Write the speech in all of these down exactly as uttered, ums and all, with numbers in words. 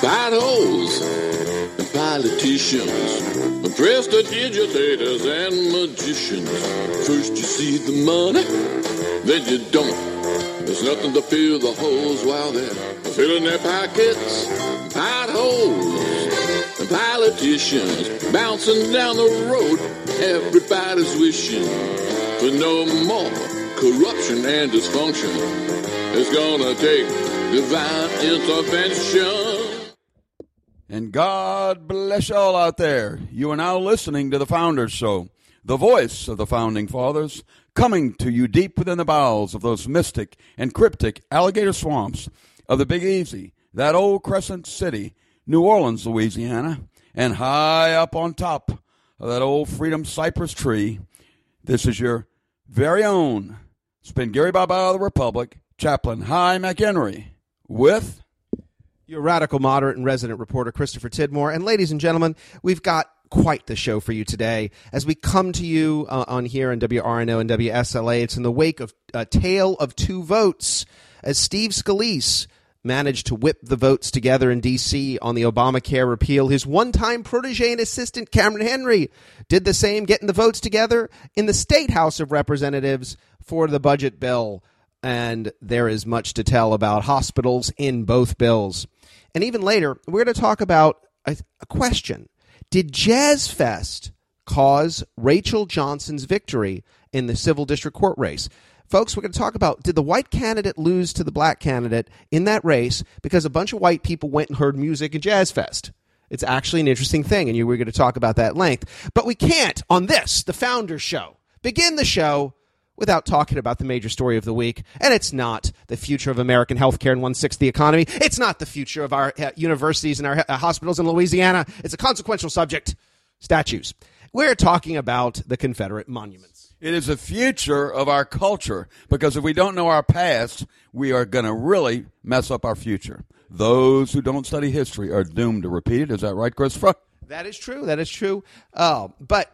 Potholes, the politicians, the prestidigitators and magicians. First you see the money, then you don't. There's nothing to fill the holes while they're filling their pockets. Potholes. The politicians bouncing down the road. Everybody's wishing for no more corruption and dysfunction. It's gonna take divine intervention. And God bless y'all out there. You are now listening to The Founders Show, the voice of the Founding Fathers, coming to you deep within the bowels of those mystic and cryptic alligator swamps of the Big Easy, that old crescent city, New Orleans, Louisiana, and high up on top of that old Freedom Cypress tree. This is your very own, it's been Gary Baba of the Republic, Chaplain Hy McHenry, with your radical moderate and resident reporter, Christopher Tidmore. And ladies and gentlemen, we've got quite the show for you today as we come to you uh, on here on W R N O and W S L A. It's in the wake of a tale of two votes as Steve Scalise managed to whip the votes together in D C on the Obamacare repeal. His one-time protege and assistant, Cameron Henry, did the same, getting the votes together in the State House of Representatives for the budget bill. And there is much to tell about hospitals in both bills. And even later, we're going to talk about a, a question. Did Jazz Fest cause Rachel Johnson's victory in the civil district court race? Folks, we're going to talk about, did the white candidate lose to the black candidate in that race because a bunch of white people went and heard music at Jazz Fest? It's actually an interesting thing, and we're going to talk about that at length. But we can't, on this, the Founders Show, begin the show without talking about the major story of the week. And it's not the future of American healthcare and one-sixth the economy. It's not the future of our uh, universities and our uh, hospitals in Louisiana. It's a consequential subject, statues. We're talking about the Confederate monuments. It is the future of our culture, because if we don't know our past, we are going to really mess up our future. Those who don't study history are doomed to repeat it. Is that right, Christopher? That is true. That is true. Uh, but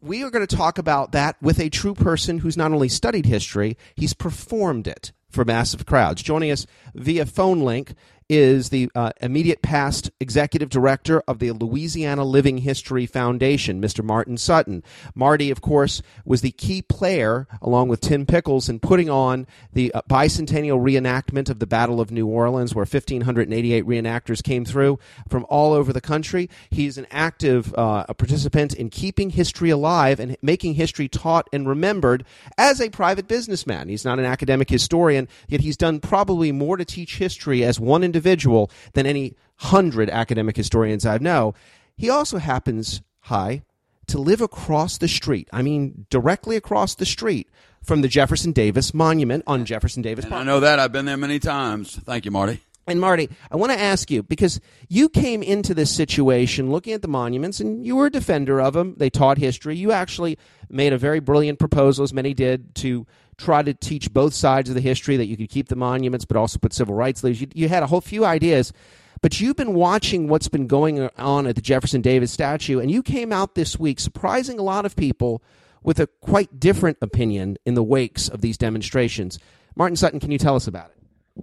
we are going to talk about that with a true person who's not only studied history, he's performed it for massive crowds. Joining us via phone link is the uh, immediate past executive director of the Louisiana Living History Foundation, Mister Martin Sutton. Marty, of course, was the key player, along with Tim Pickles, in putting on the uh, bicentennial reenactment of the Battle of New Orleans, where one thousand five hundred eighty-eight reenactors came through from all over the country. He's an active uh, a participant in keeping history alive and making history taught and remembered as a private businessman. He's not an academic historian, yet he's done probably more to teach history as one individual individual than any hundred academic historians I know. He also happens, Hy, to live across the street. I mean, directly across the street from the Jefferson Davis Monument on Jefferson Davis Park. I know that. I've been there many times. Thank you, Marty. And Marty, I want to ask you, because you came into this situation looking at the monuments, and you were a defender of them. They taught history. You actually made a very brilliant proposal, as many did, to try to teach both sides of the history, that you could keep the monuments but also put civil rights leaders. You, you had a whole few ideas, but you've been watching what's been going on at the Jefferson Davis statue, and you came out this week surprising a lot of people with a quite different opinion in the wakes of these demonstrations. Martin Sutton, can you tell us about it?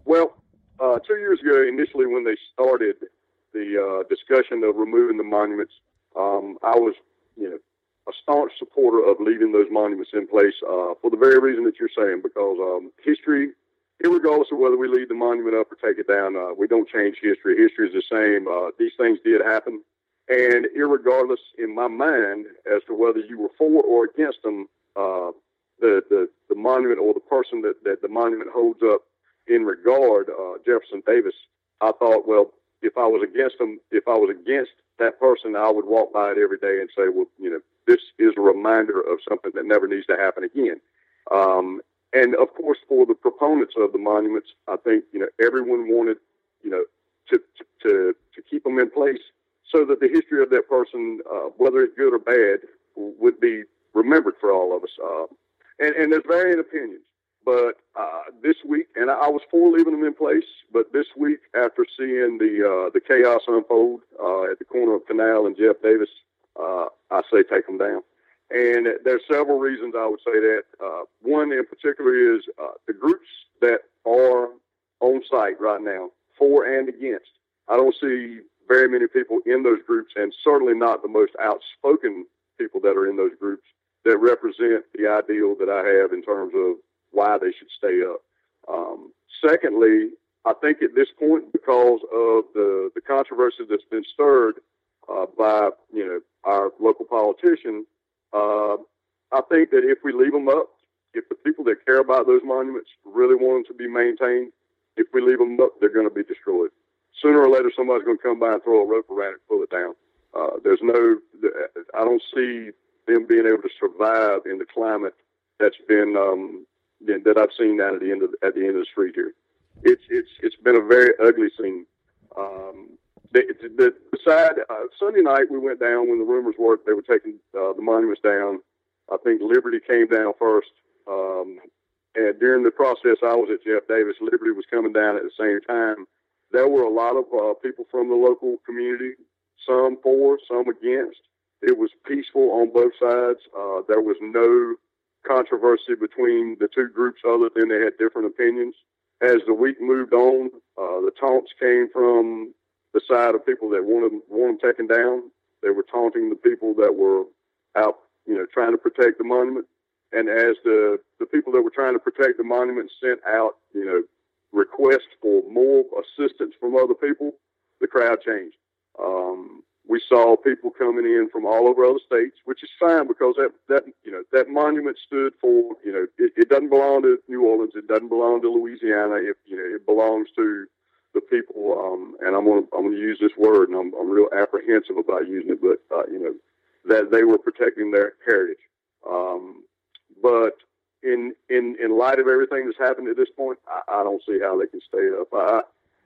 Well, uh, two years ago, initially when they started the uh, discussion of removing the monuments, um, I was, you know, a staunch supporter of leaving those monuments in place uh, for the very reason that you're saying, because um, history, irregardless of whether we leave the monument up or take it down, uh, we don't change history. History is the same. Uh, these things did happen. And irregardless, in my mind, as to whether you were for or against them, uh, the, the, the monument or the person that, that the monument holds up in regard, uh, Jefferson Davis, I thought, well, if I was against them, if I was against that person, I would walk by it every day and say, well, you know, this is a reminder of something that never needs to happen again. Um, and, of course, for the proponents of the monuments, I think, you know, everyone wanted you know, to, to, to keep them in place so that the history of that person, uh, whether it's good or bad, would be remembered for all of us. Uh, and, and there's varying opinions. But uh, this week, and I was for leaving them in place, but this week, after seeing the uh, the chaos unfold uh, at the corner of Canal and Jeff Davis, uh, I say take them down. And there's several reasons I would say that. Uh, one in particular is uh, the groups that are on site right now, for and against. I don't see very many people in those groups, and certainly not the most outspoken people that are in those groups that represent the ideal that I have in terms of why they should stay up. Um, secondly, I think at this point, because of the, the controversy that's been stirred uh, by you know our local politician, uh, I think that if we leave them up, if the people that care about those monuments really want them to be maintained, if we leave them up, they're going to be destroyed. Sooner or later, somebody's going to come by and throw a rope around it and pull it down. Uh, there's no, I don't see them being able to survive in the climate that's been um, that I've seen that at the end of at the end of the street here. It's it's it's been a very ugly scene. Um, the, the, the side uh, Sunday night we went down when the rumors were they were taking uh, the monuments down. I think Liberty came down first, um, and during the process I was at Jeff Davis. Liberty was coming down at the same time. There were a lot of uh, people from the local community, some for, some against. It was peaceful on both sides. Uh, there was no controversy between the two groups other than they had different opinions. As the week moved on, uh, the taunts came from the side of people that wanted, wanted them taken down. They were taunting the people that were out, you know, trying to protect the monument. And as the, the people that were trying to protect the monument sent out, you know, requests for more assistance from other people, the crowd changed. Um, we saw people coming in from all over other states, which is fine because that, that you know, that monument stood for, you know, it, it doesn't belong to New Orleans. It doesn't belong to Louisiana. It, you know, it belongs to the people. Um, and I'm going to, I'm going to use this word and I'm, I'm real apprehensive about using it, but, uh, you know, that they were protecting their heritage. Um, but in, in, in light of everything that's happened at this point, I, I don't see how they can stay up. I,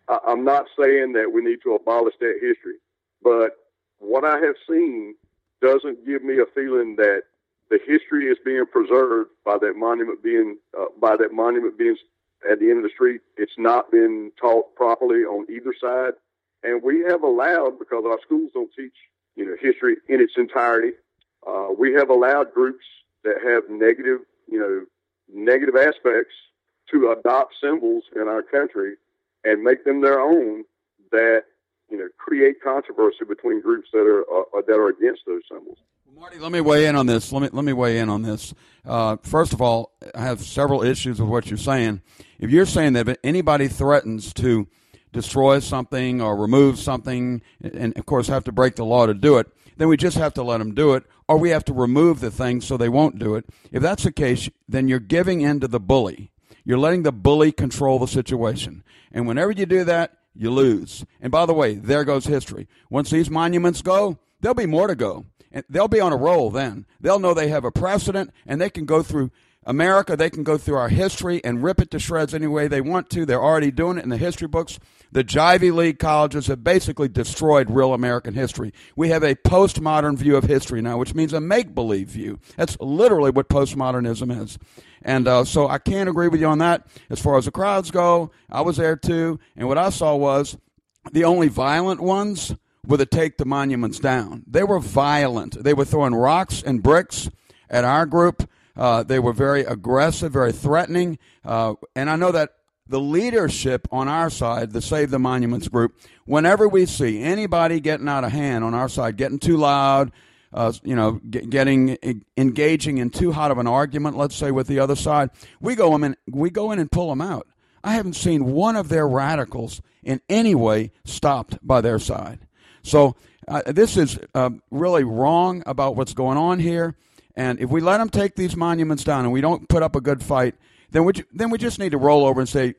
I, I'm not saying that we need to abolish that history, but what I have seen doesn't give me a feeling that the history is being preserved by that monument being uh, by that monument being at the end of the street. It's not been taught properly on either side, and we have allowed, because our schools don't teach you know history in its entirety. Uh, we have allowed groups that have negative you know negative aspects to adopt symbols in our country and make them their own. That you know, create controversy between groups that are uh, that are against those symbols. Well, Marty, let me weigh in on this. Let me let me weigh in on this. Uh, first of all, I have several issues with what you're saying. If you're saying that if anybody threatens to destroy something or remove something, and of course have to break the law to do it, then we just have to let them do it, or we have to remove the thing so they won't do it. If that's the case, then you're giving in to the bully. You're letting the bully control the situation, and whenever you do that, you lose. And by the way, there goes history. Once these monuments go, there'll be more to go. And they'll be on a roll then. They'll know they have a precedent, and they can go through America, they can go through our history and rip it to shreds any way they want to. They're already doing it in the history books. The Ivy League colleges have basically destroyed real American history. We have a postmodern view of history now, which means a make-believe view. That's literally what postmodernism is. And uh, so I can't agree with you on that. As far as the crowds go, I was there too, and what I saw was the only violent ones were to take the monuments down. They were violent. They were throwing rocks and bricks at our group. Uh, they were very aggressive, very threatening, uh, and I know that the leadership on our side, the Save the Monuments group, whenever we see anybody getting out of hand on our side, getting too loud, uh, you know, get, getting engaging in too hot of an argument, let's say with the other side, we go in, we go in and pull them out. I haven't seen one of their radicals in any way stopped by their side. So uh, this is uh, really wrong about what's going on here. And if we let them take these monuments down and we don't put up a good fight, then we, then we just need to roll over and say,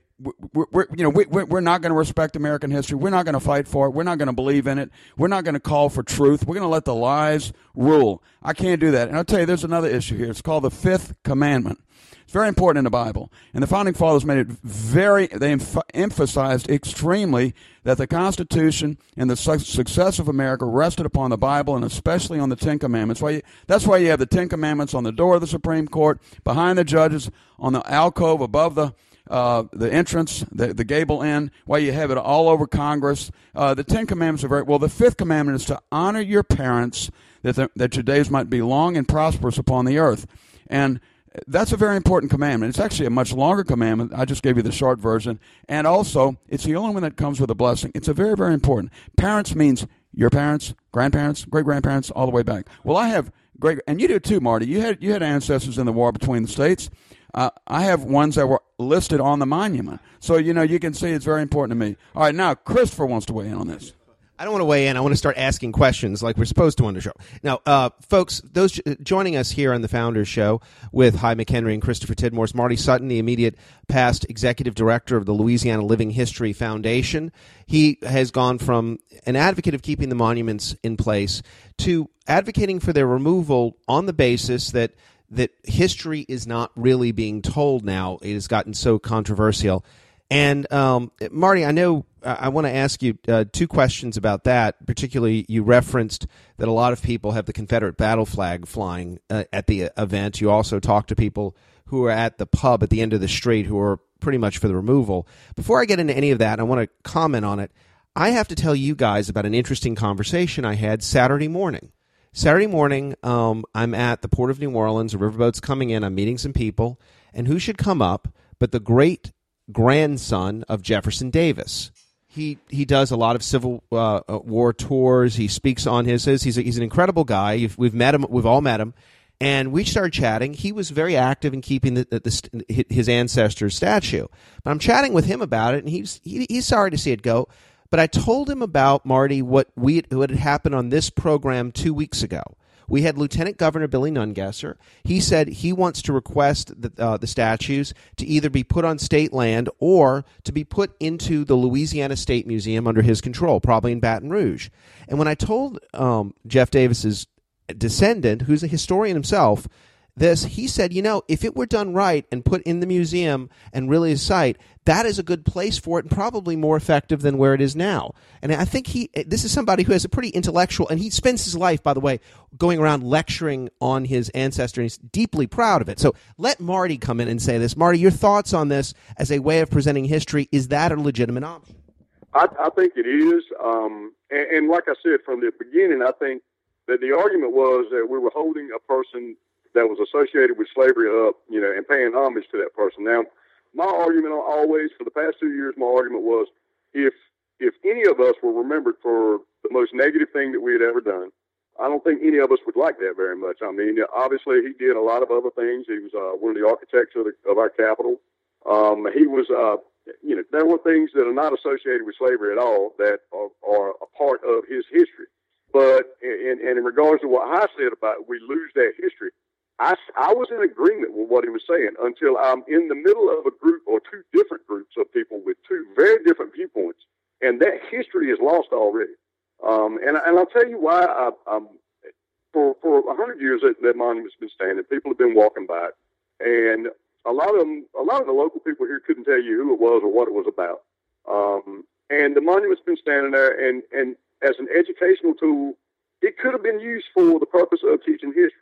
We're, we're, you know, we, we're not going to respect American history. We're not going to fight for it. We're not going to believe in it. We're not going to call for truth. We're going to let the lies rule. I can't do that. And I'll tell you, there's another issue here. It's called the Fifth Commandment. It's very important in the Bible. And the Founding Fathers made it very, they em- emphasized extremely that the Constitution and the su- success of America rested upon the Bible and especially on the Ten Commandments. Why you, that's why you have the Ten Commandments on the door of the Supreme Court, behind the judges, on the alcove, above the Uh, the entrance, the, the gable end, why you have it all over Congress. Uh, the Ten Commandments are very, well, the Fifth Commandment is to honor your parents that the, that your days might be long and prosperous upon the earth. And that's a very important commandment. It's actually a much longer commandment. I just gave you the short version. And also, it's the only one that comes with a blessing. It's a very, very important. Parents means your parents, grandparents, great-grandparents, all the way back. Well, I have great, and you do too, Marty. You had you had ancestors in the war between the states. Uh, I have ones that were listed on the monument. So, you know, you can see it's very important to me. All right, now Christopher wants to weigh in on this. I don't want to weigh in. I want to start asking questions like we're supposed to on the show. Now, uh, folks, those joining us here on the Founders Show with Hy McHenry and Christopher Tidmore is Marty Sutton, the immediate past executive director of the Louisiana Living History Foundation. He has gone from an advocate of keeping the monuments in place to advocating for their removal on the basis that that history is not really being told now. It has gotten so controversial. And, um, Marty, I know uh, I want to ask you uh, two questions about that. Particularly, you referenced that a lot of people have the Confederate battle flag flying uh, at the event. You also talk to people who are at the pub at the end of the street who are pretty much for the removal. Before I get into any of that, I want to comment on it. I have to tell you guys about an interesting conversation I had Saturday morning. Saturday morning, um, I'm at the Port of New Orleans. A riverboat's coming in. I'm meeting some people. And who should come up but the great-grandson of Jefferson Davis. He he does a lot of Civil uh, War tours. He speaks on his... He's, a, he's an incredible guy. You've, we've met him. We've all met him. And we started chatting. He was very active in keeping the, the, the, his ancestor's statue. But I'm chatting with him about it, and he's, he, he's sorry to see it go. But I told him about, Marty, what we what had happened on this program two weeks ago. We had Lieutenant Governor Billy Nungesser. He said he wants to request the, uh, the statues to either be put on state land or to be put into the Louisiana State Museum under his control, probably in Baton Rouge. And when I told um, Jeff Davis's descendant, who's a historian himself, this, he said, you know, if it were done right and put in the museum and really a site, that is a good place for it and probably more effective than where it is now. And I think he, this is somebody who has a pretty intellectual, and he spends his life, by the way, going around lecturing on his ancestry, and he's deeply proud of it. So let Marty come in and say this. Marty, your thoughts on this as a way of presenting history, is that a legitimate option? I, I think it is. Um, and, and like I said from the beginning, I think that the argument was that we were holding a person that was associated with slavery up, you know, and paying homage to that person. Now, my argument always, for the past two years, my argument was if if any of us were remembered for the most negative thing that we had ever done, I don't think any of us would like that very much. I mean, obviously, he did a lot of other things. He was uh, one of the architects of, the, of our capital. Um, he was, uh, you know, there were things that are not associated with slavery at all that are, are a part of his history. But in, in, in regards to what I said about we lose that history, I, I was in agreement with what he was saying until I'm in the middle of a group or two different groups of people with two very different viewpoints, and that history is lost already. Um, and, and I'll tell you why. I, I'm, for for one hundred years, that, that monument's been standing. People have been walking by it, and a lot of them, a lot of the local people here couldn't tell you who it was or what it was about. Um, and the monument's been standing there, and, and as an educational tool, it could have been used for the purpose of teaching history.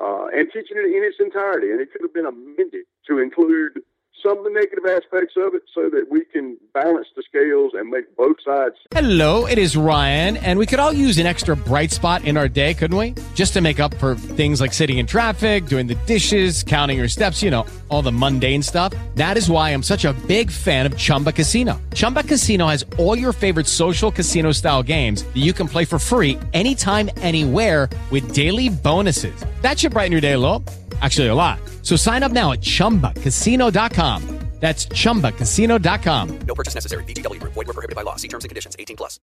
Uh, and teaching it in its entirety. And it could have been amended to include some of the negative aspects of it so that we can balance the scales and make both sides. Hello, it is Ryan, and we could all use an extra bright spot in our day, couldn't we? Just to make up for things like sitting in traffic, doing the dishes, counting your steps, you know, all the mundane stuff. That is why I'm such a big fan of Chumba Casino. Chumba Casino has all your favorite social casino-style games that you can play for free anytime, anywhere with daily bonuses. That should brighten your day a little. Actually, a lot. So sign up now at chumba casino dot com. That's chumba casino dot com. No purchase necessary. V G W Group. Void where prohibited by law. See terms and conditions. eighteen plus.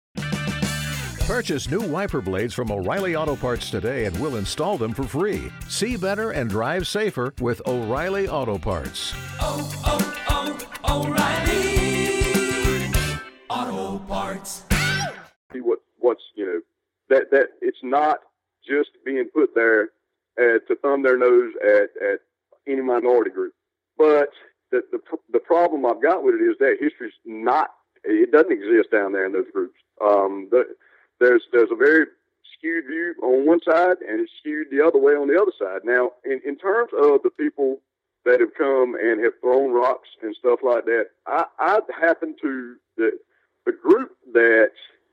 Purchase new wiper blades from O'Reilly Auto Parts today and we'll install them for free. See better and drive safer with O'Reilly Auto Parts. Oh, oh, oh, O'Reilly. parts. See what, what's, you know, that, that it's not just being put there uh, to thumb their nose at, at any minority group. But the, the the problem I've got with it is that history's not, it doesn't exist down there in those groups. Um, the, there's there's a very skewed view on one side, and it's skewed the other way on the other side. Now, in, in terms of the people that have come and have thrown rocks and stuff like that, I, I happen to, the, the group that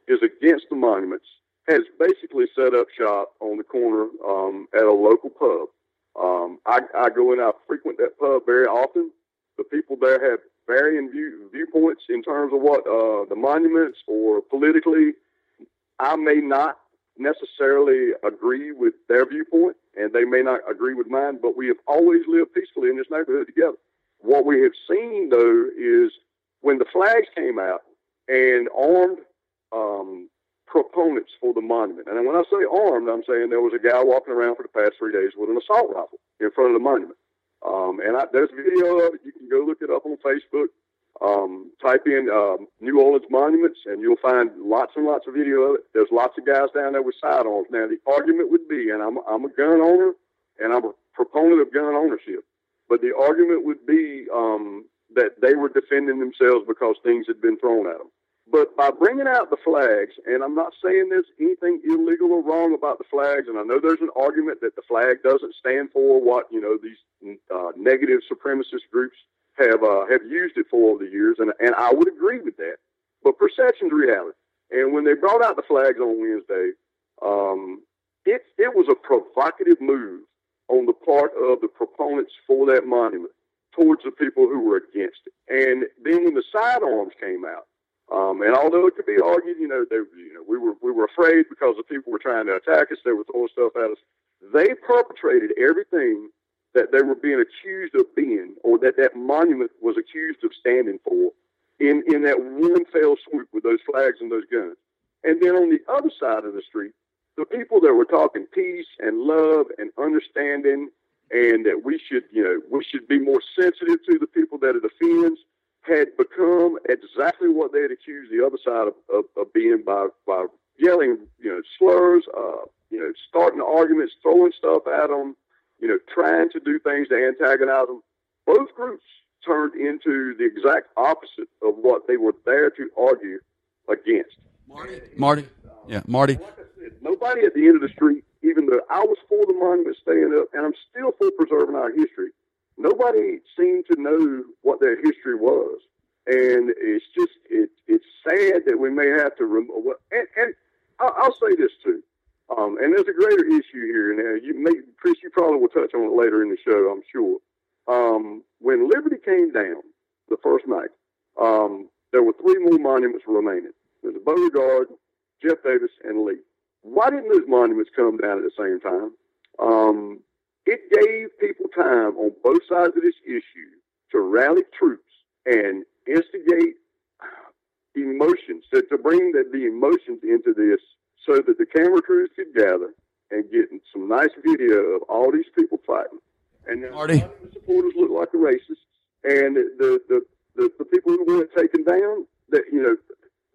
is against the monuments has basically set up shop on the corner um, at a local pub. Um, I, I go and I frequent that pub very often. The people there have varying view, viewpoints in terms of what uh, the monuments or politically. I may not necessarily agree with their viewpoint, and they may not agree with mine, but we have always lived peacefully in this neighborhood together. What we have seen, though, is when the flags came out and armed um, proponents for the monument, and when I say armed, I'm saying there was a guy walking around for the past three days with an assault rifle in front of the monument. Um, and I, there's a video of it. You can go look it up on Facebook. Um, type in um, New Orleans monuments, and you'll find lots and lots of video of it. There's lots of guys down there with sidearms. Now, the argument would be, and I'm I'm a gun owner, and I'm a proponent of gun ownership, but the argument would be um, that they were defending themselves because things had been thrown at them. But by bringing out the flags, and I'm not saying there's anything illegal or wrong about the flags, and I know there's an argument that the flag doesn't stand for what, you know, these uh, negative supremacist groups have uh, have used it for over the years, and and I would agree with that. But perception's reality. And when they brought out the flags on Wednesday, um, it it was a provocative move on the part of the proponents for that monument towards the people who were against it. And then when the sidearms came out, um, and although it could be argued, you know, they, you know, we were we were afraid because the people were trying to attack us, they were throwing stuff at us. They perpetrated everything that they were being accused of being, or that that monument was accused of standing for, in, in that one fell swoop with those flags and those guns. And then on the other side of the street, the people that were talking peace and love and understanding, and that we should, you know, we should be more sensitive to the people that it offends, had become exactly what they had accused the other side of, of, of being by by yelling, you know, slurs, uh, you know, starting arguments, throwing stuff at them, you know, trying to do things to antagonize them. Both groups turned into the exact opposite of what they were there to argue against. Marty, Marty, yeah, Marty. Like I said, nobody at the end of the street, even though I was for the monument staying up, and I'm still for preserving our history, nobody seemed to know what their history was. And it's just, it, it's sad that we may have to remove. And, and I'll, I'll say this, too. Um, and there's a greater issue here. Now, you may, Chris, you probably will touch on it later in the show, I'm sure. Um, when Liberty came down the first night, um, there were three more monuments remaining. There's Beauregard, Jeff Davis, and Lee. Why didn't those monuments come down at the same time? Um, it gave people time on both sides of this issue to rally troops and instigate emotions, to, to bring the, the emotions into this, so that the camera crews could gather and get some nice video of all these people fighting. And now the supporters look like the racists, and the, the, the, the people who were taken down, that, you know,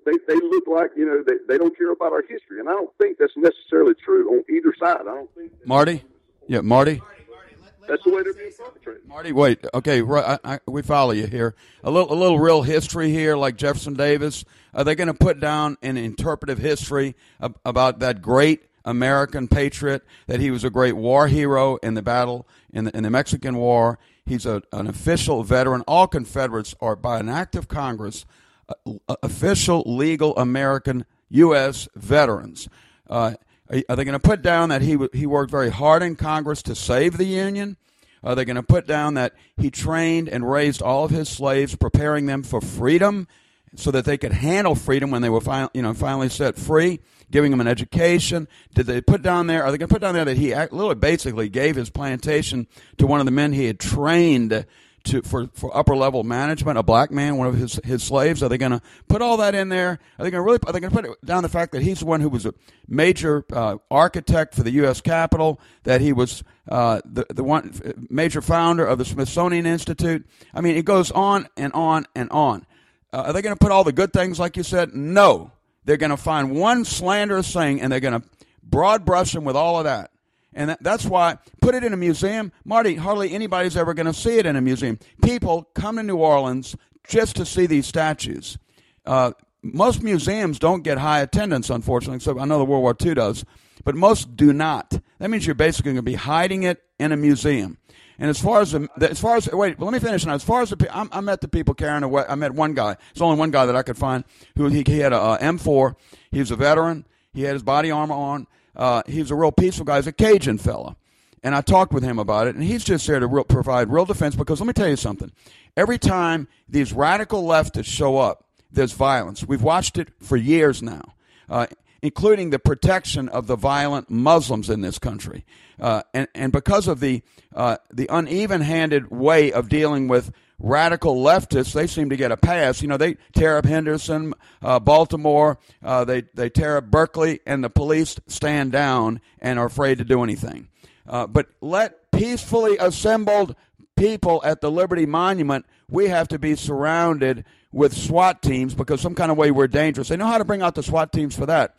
they, they look like, you know, they, they don't care about our history. And I don't think that's necessarily true on either side. I don't think that's Marty? Yeah, Marty? Marty, Marty let, let that's Marty the way they're being perpetrated. Marty, wait. Okay, right, I, I, we follow you here. A little, a little real history here, like Jefferson Davis. Are they going to put down an interpretive history ab- about that great American patriot, that he was a great war hero in the battle, in the, in the Mexican War? He's a, an official veteran. All Confederates are, by an act of Congress, uh, official, legal American U S veterans. Uh, are, are they going to put down that he w- he worked very hard in Congress to save the Union? Are they going to put down that he trained and raised all of his slaves, preparing them for freedom, so that they could handle freedom when they were finally, you know, finally set free, giving them an education? Did they put down there? Are they going to put down there that he literally basically gave his plantation to one of the men he had trained to for, for upper level management, a black man, one of his his slaves? Are they going to put all that in there? Are they going to really? Are they going to put down the fact that he's the one who was a major uh, architect for the U S Capitol? That he was uh, the the one major founder of the Smithsonian Institute? I mean, it goes on and on and on. Uh, are they going to put all the good things like you said? No. They're going to find one slanderous thing, and they're going to broad brush them with all of that. And that, that's why, put it in a museum. Marty, hardly anybody's ever going to see it in a museum. People come to New Orleans just to see these statues. Uh, most museums don't get high attendance, unfortunately, except I know the World War Two does, but most do not. That means you're basically going to be hiding it in a museum. And as far as, the, as far as, wait, well, let me finish now. As far as the, I, I met the people carrying away, I met one guy. It's only one guy that I could find who he, he had a, a M four. He was a veteran. He had his body armor on. Uh, he was a real peaceful guy. He's a Cajun fella. And I talked with him about it. And he's just there to real, provide real defense because let me tell you something. Every time these radical leftists show up, there's violence. We've watched it for years now, uh, including the protection of the violent Muslims in this country. Uh, and, and because of the uh, the uneven-handed way of dealing with radical leftists, they seem to get a pass. You know, they tear up Henderson, uh, Baltimore, uh, they, they tear up Berkeley, and the police stand down and are afraid to do anything. Uh, but let peacefully assembled people at the Liberty Monument, we have to be surrounded with SWAT teams because some kind of way we're dangerous. They know how to bring out the SWAT teams for that.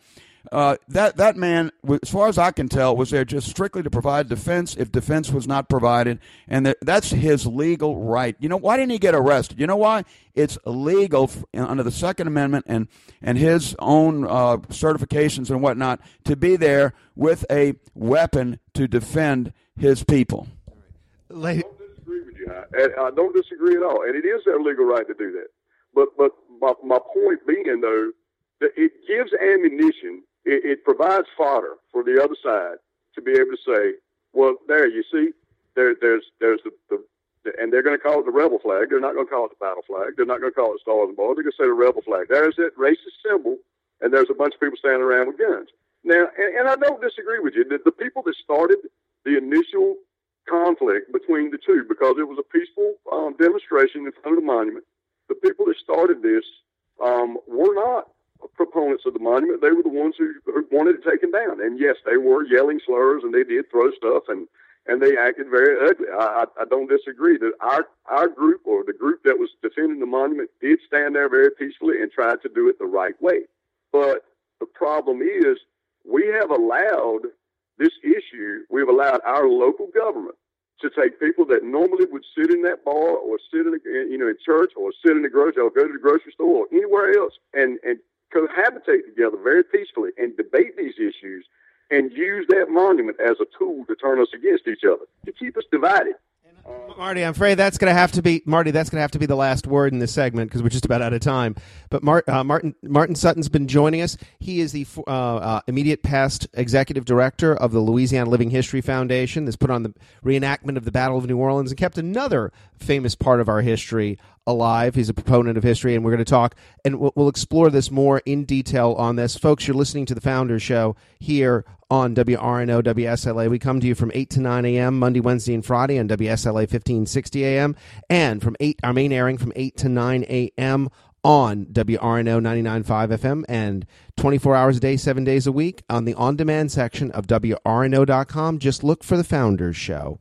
Uh, that that man, as far as I can tell, was there just strictly to provide defense if defense was not provided, and that, that's his legal right. You know, why didn't he get arrested? You know why? It's illegal under the Second Amendment and, and his own uh, certifications and whatnot to be there with a weapon to defend his people. Lady. I don't disagree with you, and I don't disagree at all, and it is their legal right to do that. But but my, my point being, though, that it gives ammunition. It, it provides fodder for the other side to be able to say, well, there, you see, there, there's there's the, the, the and they're going to call it the rebel flag. They're not going to call it the battle flag. They're not going to call it Stars and Bars. They're going to say the rebel flag. There's that racist symbol, and there's a bunch of people standing around with guns. Now, and, and I don't disagree with you. The, the people that started the initial conflict between the two, because it was a peaceful um, demonstration in front of the monument, the people that started this um, were not proponents of the monument. They were the ones who wanted it taken down. And yes, they were yelling slurs and they did throw stuff and, and they acted very ugly. I, I, I don't disagree that our, our group or the group that was defending the monument did stand there very peacefully and tried to do it the right way. But the problem is we have allowed this issue, we've allowed our local government to take people that normally would sit in that bar or sit in, a, you know, in church or sit in the grocery or go to the grocery store or anywhere else and, and cohabitate together very peacefully and debate these issues and use that monument as a tool to turn us against each other, to keep us divided. Marty, I'm afraid that's going to have to be Marty. That's going to have to be the last word in this segment because we're just about out of time. But Mart, uh, Martin Martin Sutton's been joining us. He is the uh, uh, immediate past executive director of the Louisiana Living History Foundation. That's put on the reenactment of the Battle of New Orleans and kept another famous part of our history alive. He's a proponent of history, and we're going to talk and we'll, we'll explore this more in detail on this, folks. You're listening to the Founders Show here on W R N O W S L A. We come to you from eight to nine a.m. Monday, Wednesday, and Friday on W S L A fifteen sixty a.m. and from eight, our main airing from eight to nine a.m. on W R N O ninety-nine point five F M and twenty-four hours a day, seven days a week on the on-demand section of W R N O dot com. Just look for the Founders Show.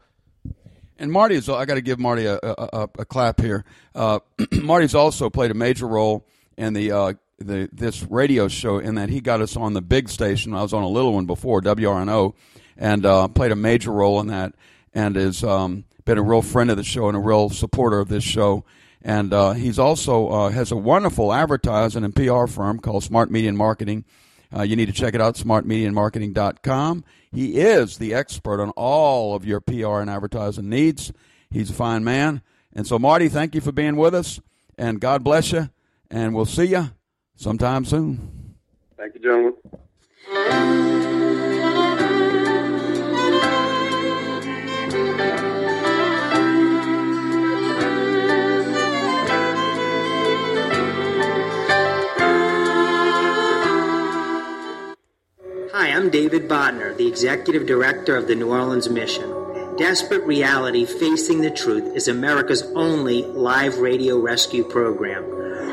And Marty is, I got to give Marty a, a, a clap here. Uh, Marty's also played a major role in the uh, The, this radio show in that he got us on the big station. I was on a little one before, W R N O, and uh, played a major role in that and has um, been a real friend of the show and a real supporter of this show. And uh, he's also uh, has a wonderful advertising and P R firm called Smart Media and Marketing. Uh, you need to check it out, smart media and marketing dot com. He is the expert on all of your P R and advertising needs. He's a fine man. And so, Marty, thank you for being with us, and God bless you, and we'll see you sometime soon. Thank you, gentlemen. Hi, I'm David Bodner, the Executive Director of the New Orleans Mission. Desperate Reality Facing the Truth is America's only live radio rescue program.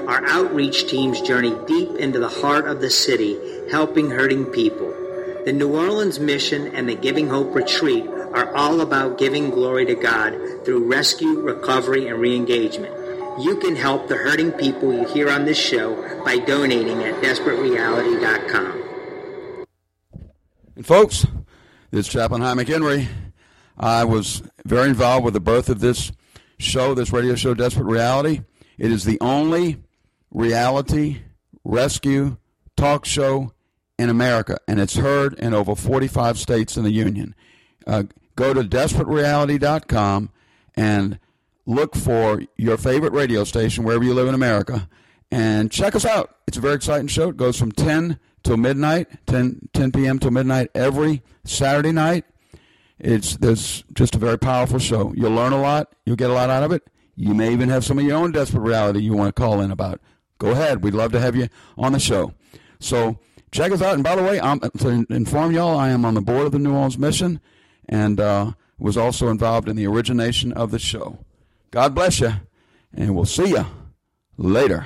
Our outreach teams journey deep into the heart of the city, helping hurting people. The New Orleans Mission and the Giving Hope Retreat are all about giving glory to God through rescue, recovery, and re-engagement. You can help the hurting people you hear on this show by donating at desperate reality dot com. And folks, this is Chaplain Hy McHenry. I was very involved with the birth of this show, this radio show, Desperate Reality. It is the only reality rescue talk show in America, and it's heard in over forty-five states in the Union. Uh, go to desperate reality dot com and look for your favorite radio station wherever you live in America, and check us out. It's a very exciting show. It goes from ten till midnight, ten p.m. till midnight every Saturday night. It's there's just a very powerful show. You'll learn a lot. You'll get a lot out of it. You may even have some of your own desperate reality you want to call in about. Go ahead. We'd love to have you on the show. So check us out. And by the way, I'm, to inform y'all, I am on the board of the New Orleans Mission and uh, was also involved in the origination of the show. God bless you, and we'll see you later.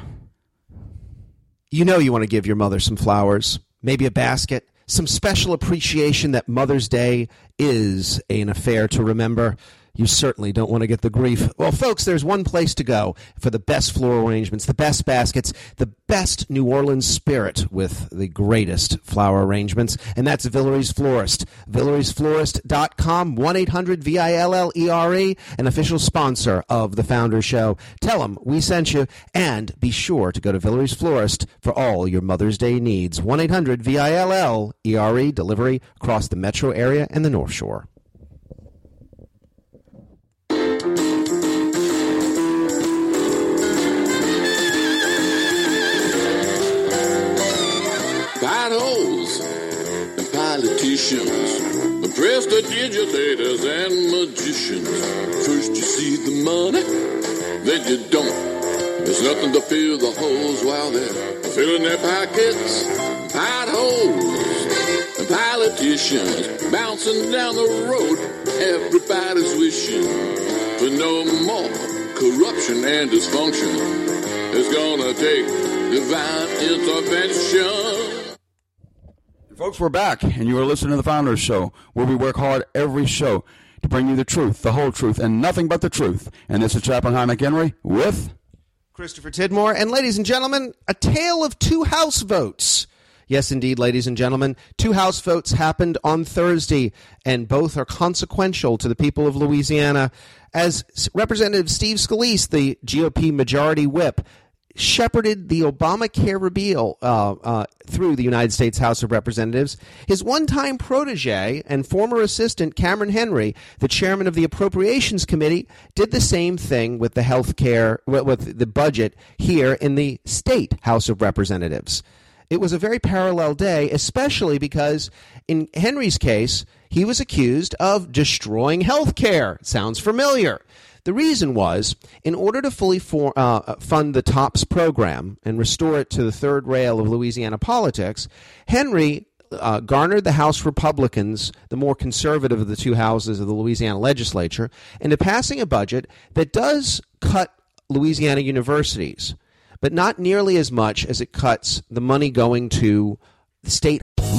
You know you want to give your mother some flowers, maybe a basket, some special appreciation that Mother's Day is an affair to remember. You certainly don't want to get the grief. Well, folks, there's one place to go for the best floral arrangements, the best baskets, the best New Orleans spirit with the greatest flower arrangements, and that's Villere's Florist. Villere's Florist dot com, one eight hundred V I L L E R E, an official sponsor of The Founders Show. Tell them we sent you, and be sure to go to Villere's Florist for all your Mother's Day needs. one eight hundred V I L L E R E, delivery across the metro area and the North Shore. Potholes, the politicians, the prestidigitators and magicians. First you see the money, then you don't. There's nothing to fill the holes while they're filling their pockets. Potholes, the politicians, bouncing down the road. Everybody's wishing for no more corruption and dysfunction. It's gonna take divine intervention. Folks, we're back, and you are listening to The Founders Show, where we work hard every show to bring you the truth, the whole truth, and nothing but the truth. And this is Chaplain Hy McHenry with Christopher Tidmore. And ladies and gentlemen, a tale of two House votes. Yes, indeed, ladies and gentlemen, two House votes happened on Thursday, and both are consequential to the people of Louisiana. As Representative Steve Scalise, the G O P majority whip, shepherded the Obamacare repeal uh, uh, through the United States House of Representatives. His one-time protege and former assistant, Cameron Henry, the chairman of the Appropriations Committee, did the same thing with the health care, with the budget here in the state House of Representatives. It was a very parallel day, especially because in Henry's case, he was accused of destroying health care. Sounds familiar. The reason was, in order to fully for, uh, fund the TOPS program and restore it to the third rail of Louisiana politics, Henry uh, garnered the House Republicans, the more conservative of the two houses of the Louisiana legislature, into passing a budget that does cut Louisiana universities, but not nearly as much as it cuts the money going to the state.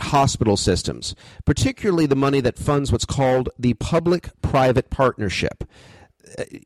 Hospital systems, particularly the money that funds what's called the public-private partnership.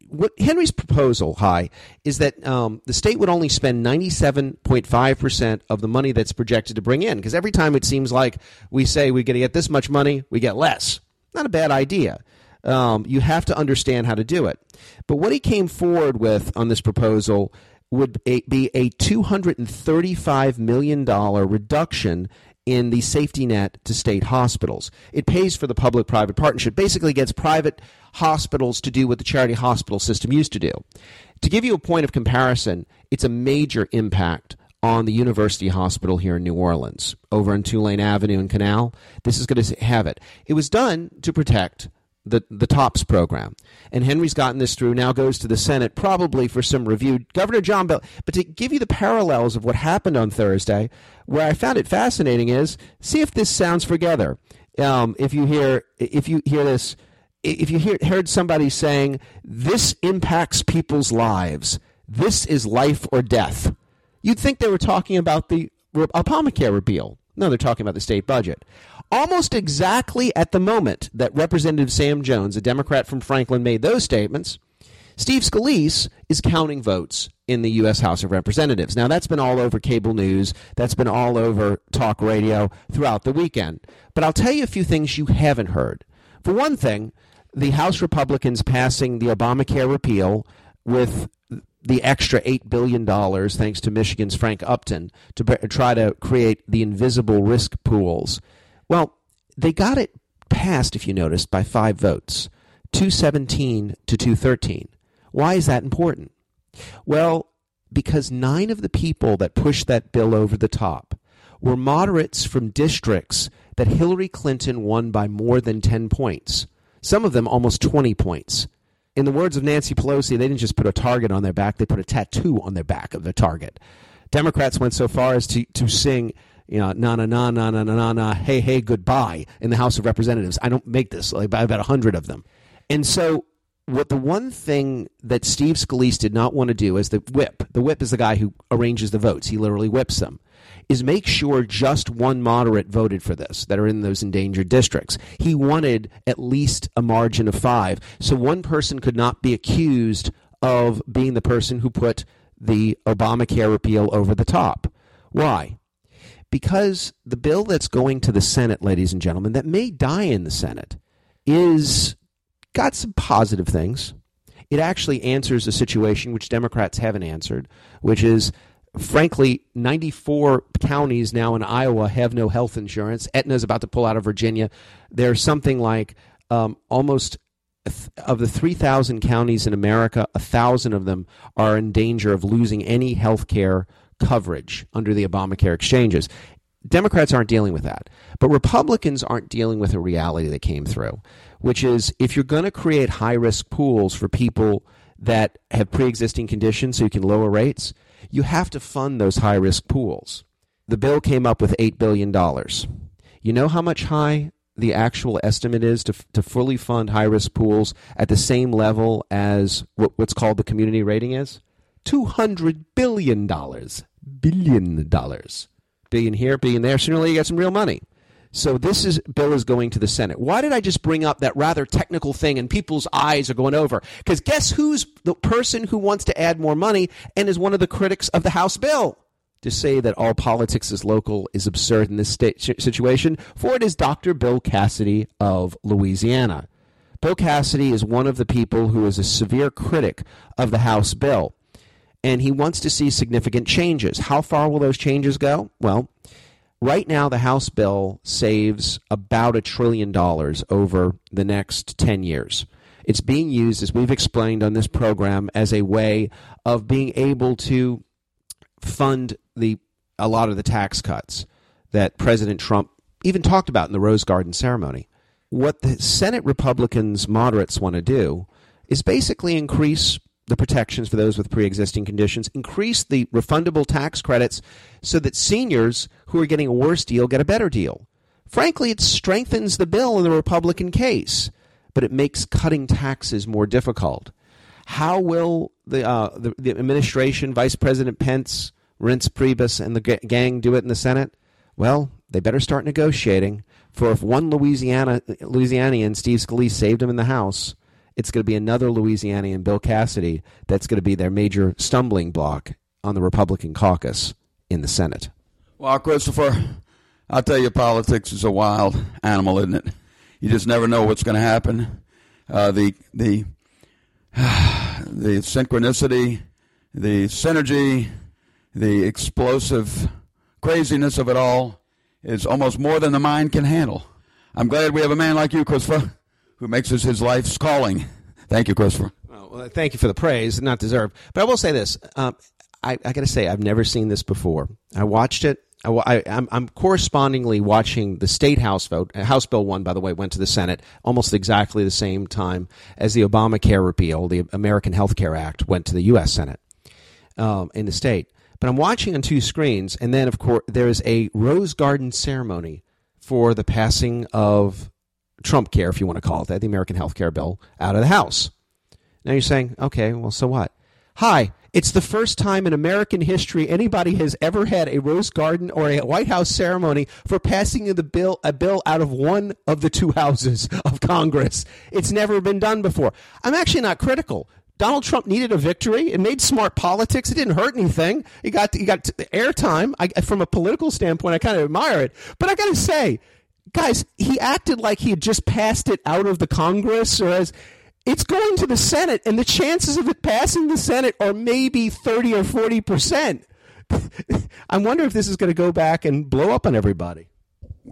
What Henry's proposal, Hy, is that um, the state would only spend ninety-seven point five percent of the money that's projected to bring in, because every time it seems like we say we're going to get this much money, we get less. Not a bad idea. Um, you have to understand how to do it. But what he came forward with on this proposal would be a two hundred thirty-five million dollars reduction in the safety net to state hospitals. It pays for the public-private partnership, basically gets private hospitals to do what the charity hospital system used to do. To give you a point of comparison, it's a major impact on the University Hospital here in New Orleans, over on Tulane Avenue and Canal. This is going to have it. It was done to protect the the TOPS program. And Henry's gotten this through, now goes to the Senate probably for some review. Governor John Bell, but to give you the parallels of what happened on Thursday, where I found it fascinating is, see if this sounds together. Um, if you hear if you hear this, if you hear, heard somebody saying, this impacts people's lives, this is life or death, you'd think they were talking about the Obamacare repeal. No, they're talking about the state budget. Almost exactly at the moment that Representative Sam Jones, a Democrat from Franklin, made those statements, Steve Scalise is counting votes in the U S. House of Representatives. Now, that's been all over cable news. That's been all over talk radio throughout the weekend. But I'll tell you a few things you haven't heard. For one thing, the House Republicans passing the Obamacare repeal with the extra eight billion dollars, thanks to Michigan's Frank Upton, to try to create the invisible risk pools. Well, they got it passed, if you noticed, by five votes, two seventeen to two thirteen. Why is that important? Well, because nine of the people that pushed that bill over the top were moderates from districts that Hillary Clinton won by more than ten points, some of them almost twenty points. In the words of Nancy Pelosi, they didn't just put a target on their back, they put a tattoo on their back of the target. Democrats went so far as to, to sing, you know, na-na-na-na-na-na-na-na, hey-hey, goodbye, in the House of Representatives. I don't make this, like, about a hundred of them. And so what the one thing that Steve Scalise did not want to do as the whip, the whip is the guy who arranges the votes, he literally whips them, is make sure just one moderate voted for this that are in those endangered districts. He wanted at least a margin of five, so one person could not be accused of being the person who put the Obamacare repeal over the top. Why? Because the bill that's going to the Senate, ladies and gentlemen, that may die in the Senate, is got some positive things. It actually answers a situation which Democrats haven't answered, which is, frankly, ninety-four counties now in Iowa have no health insurance. Aetna's about to pull out of Virginia. There's something like um, almost th- of the three thousand counties in America, one thousand of them are in danger of losing any health care coverage under the Obamacare exchanges. Democrats aren't dealing with that. But Republicans aren't dealing with a reality that came through, which is if you're going to create high-risk pools for people that have pre-existing conditions so you can lower rates, you have to fund those high-risk pools. The bill came up with eight billion dollars. You know how much high the actual estimate is to to fully fund high-risk pools at the same level as what, what's called the community rating is? two hundred billion dollars. Billion dollars. Billion here, billion there. Sooner or later, you get some real money. So this is bill is going to the Senate. Why did I just bring up that rather technical thing and people's eyes are going over? Because guess who's the person who wants to add more money and is one of the critics of the House bill? To say that all politics is local is absurd in this state situation, for it is Doctor Bill Cassidy of Louisiana. Bill Cassidy is one of the people who is a severe critic of the House bill, and he wants to see significant changes. How far will those changes go? Well, right now, the House bill saves about a trillion dollars over the next ten years. It's being used, as we've explained on this program, as a way of being able to fund the a lot of the tax cuts that President Trump even talked about in the Rose Garden ceremony. What the Senate Republicans moderates want to do is basically increase the protections for those with pre-existing conditions, increase the refundable tax credits so that seniors who are getting a worse deal get a better deal. Frankly, it strengthens the bill in the Republican case, but it makes cutting taxes more difficult. How will the uh, the, the administration, Vice President Pence, Reince Priebus, and the g- gang do it in the Senate? Well, they better start negotiating, for if one Louisiana Louisianian, Steve Scalise, saved him in the House, it's going to be another Louisianian, Bill Cassidy, that's going to be their major stumbling block on the Republican caucus in the Senate. Well, Christopher, I'll tell you, politics is a wild animal, isn't it? You just never know what's going to happen. Uh, the the uh, the synchronicity, the synergy, the explosive craziness of it all is almost more than the mind can handle. I'm glad we have a man like you, Christopher, who makes this his life's calling. Thank you, Christopher. Well, thank you for the praise, not deserved. But I will say this. Um, I, I got to say, I've never seen this before. I watched it. I, I'm, I'm correspondingly watching the state House vote. House Bill one, by the way, went to the Senate almost exactly the same time as the Obamacare repeal, the American Health Care Act, went to the U S Senate um, in the state. But I'm watching on two screens, and then, of course, there is a Rose Garden ceremony for the passing of Trump Care, if you want to call it that, the American Health Care Bill, out of the House. Now you're saying, okay, well, so what? Hi, it's the first time in American history anybody has ever had a Rose Garden or a White House ceremony for passing the bill, a bill out of one of the two houses of Congress. It's never been done before. I'm actually not critical. Donald Trump needed a victory. It made smart politics. It didn't hurt anything. He got he got airtime. I, from a political standpoint, I kind of admire it. But I got to say, guys, he acted like he had just passed it out of the Congress, or as it's going to the Senate, and the chances of it passing the Senate are maybe thirty or forty percent. I wonder if this is going to go back and blow up on everybody.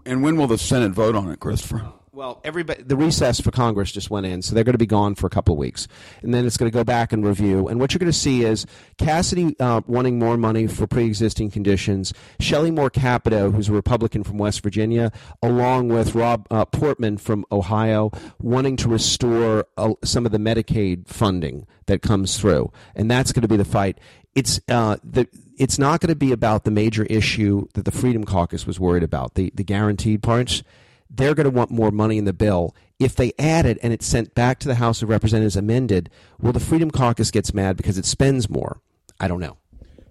And when will the Senate vote on it, Christopher? Well, everybody, the recess for Congress just went in, so they're going to be gone for a couple of weeks. And then it's going to go back and review. And what you're going to see is Cassidy uh, wanting more money for pre-existing conditions, Shelley Moore Capito, who's a Republican from West Virginia, along with Rob uh, Portman from Ohio, wanting to restore uh, some of the Medicaid funding that comes through. And that's going to be the fight. It's uh, the it's not going to be about the major issue that the Freedom Caucus was worried about, the, the guaranteed parts. They're going to want more money in the bill. If they add it and it's sent back to the House of Representatives amended, well, the Freedom Caucus gets mad because it spends more. I don't know.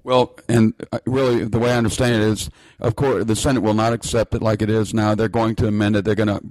Well, and really, the way I understand it is, of course, the Senate will not accept it like it is now. They're going to amend it. They're going to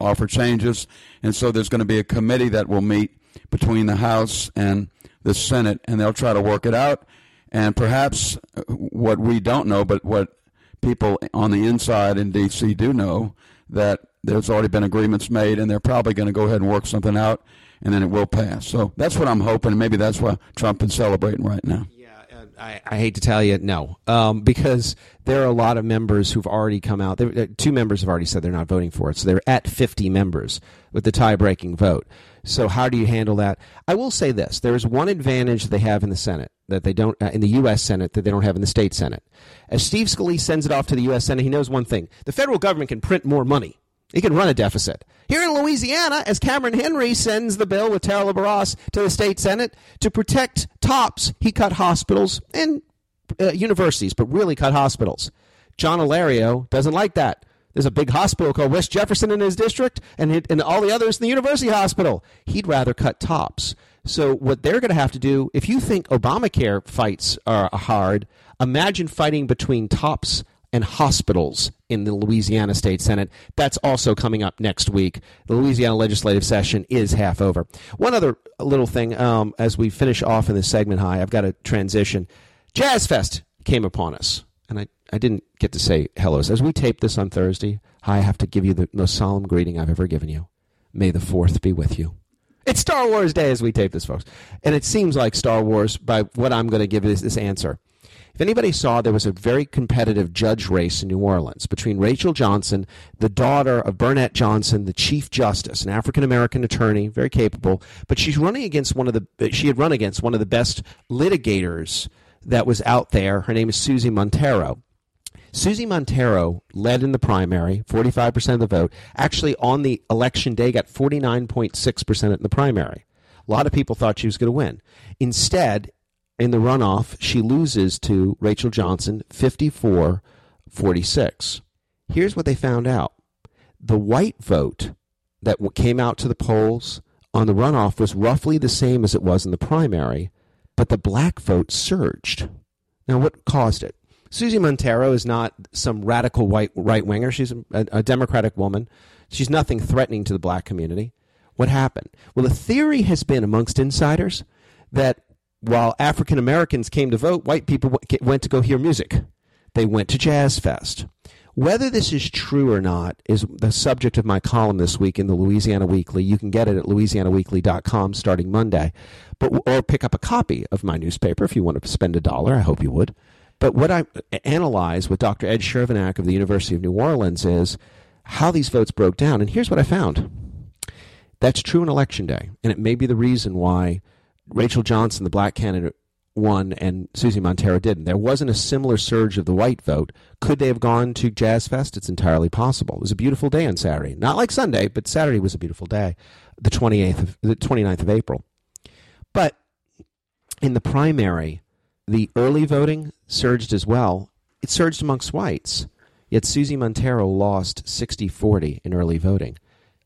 offer changes. And so there's going to be a committee that will meet between the House and the Senate, and they'll try to work it out. And perhaps what we don't know, but what people on the inside in D C do know, that there's already been agreements made, and they're probably going to go ahead and work something out, and then it will pass. So that's what I'm hoping, and maybe that's why Trump is celebrating right now. Yeah, I, I hate to tell you, no, um, because there are a lot of members who've already come out. There, two members have already said they're not voting for it, so they're at fifty members with the tie-breaking vote. So how do you handle that? I will say this. There is one advantage they have in the Senate that they don't uh, in the U S Senate that they don't have in the state Senate. As Steve Scalise sends it off to the U S Senate, he knows one thing. The federal government can print more money. It can run a deficit. Here in Louisiana, as Cameron Henry sends the bill with Tara LaBarras to the state Senate to protect TOPS, he cut hospitals and uh, universities, but really cut hospitals. John Hilario doesn't like that. There's a big hospital called West Jefferson in his district, and it, and all the others in the University Hospital. He'd rather cut TOPS. So what they're going to have to do, if you think Obamacare fights are hard, imagine fighting between TOPS and hospitals in the Louisiana State Senate. That's also coming up next week. The Louisiana legislative session is half over. One other little thing um, as we finish off in this segment, Hi, I've got a transition. Jazz Fest came upon us, and I I didn't get to say hello. So as we tape this on Thursday, I have to give you the most solemn greeting I've ever given you. May the fourth be with you. It's Star Wars Day as we tape this, folks. And it seems like Star Wars by what I'm going to give is this answer. If anybody saw, there was a very competitive judge race in New Orleans between Rachel Johnson, the daughter of Bernette Johnson, the Chief Justice, an African-American attorney, very capable, but she's running against one of the, she had run against one of the best litigators that was out there. Her name is Susie Montero. Susie Montero led in the primary, forty-five percent of the vote. Actually, on the election day, got forty-nine point six percent in the primary. A lot of people thought she was going to win. Instead, in the runoff, she loses to Rachel Johnson, fifty-four forty-six. Here's what they found out. The white vote that came out to the polls on the runoff was roughly the same as it was in the primary, but the black vote surged. Now, what caused it? Susie Montero is not some radical white right-winger. She's a, a Democratic woman. She's nothing threatening to the black community. What happened? Well, the theory has been amongst insiders that while African Americans came to vote, white people w- went to go hear music. They went to Jazz Fest. Whether this is true or not is the subject of my column this week in the Louisiana Weekly. You can get it at louisiana weekly dot com starting Monday, but or pick up a copy of my newspaper if you want to spend a dollar. I hope you would. But what I analyze with Doctor Ed Shervinac of the University of New Orleans is how these votes broke down. And here's what I found. That's true on Election Day, and it may be the reason why Rachel Johnson, the black candidate, won and Susie Montero didn't. There wasn't a similar surge of the white vote. Could they have gone to Jazz Fest? It's entirely possible. It was a beautiful day on Saturday. Not like Sunday, but Saturday was a beautiful day, the twenty-eighth of, the twenty-ninth of April. But in the primary, the early voting surged as well. It surged amongst whites, yet Susie Montero lost sixty forty in early voting.